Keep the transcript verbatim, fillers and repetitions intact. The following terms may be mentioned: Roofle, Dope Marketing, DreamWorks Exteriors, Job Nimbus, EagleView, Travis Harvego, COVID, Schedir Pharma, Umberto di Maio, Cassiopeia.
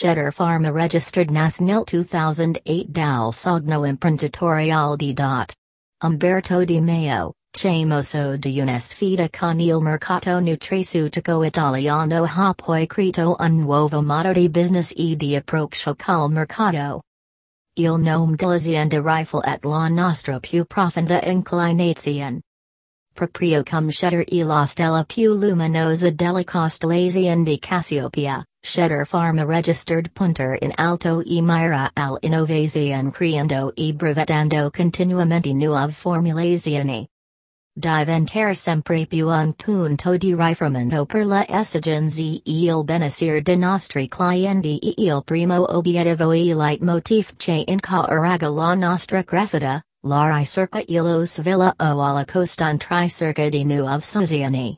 Schedir Pharma registered N A S N I L two thousand eight dal Sogno Imprenditoriale di dot. Umberto di Maio, Chamoso di una sfida con il mercato nutraceutico italiano ha poi creato un nuovo modo di business e di approccio col mercato. Il nome dell'azienda rifle et la nostra più profonda inclinazione. Proprio cum Schedir e la stella più luminosa delle costellazioni di Cassiopeia, Schedir Pharma registered punter in alto e mira all'innovazione creando e brevettando continuamente nuove formulazioni. Diventare sempre più un punto di riferimento per le esigenze e il benessere dei nostri clienti e il primo obiettivo e leitmotiv che incoraggia la nostra crescita, la ricerca e lo sviluppo alla costa in ricerca di nuove soluzioni.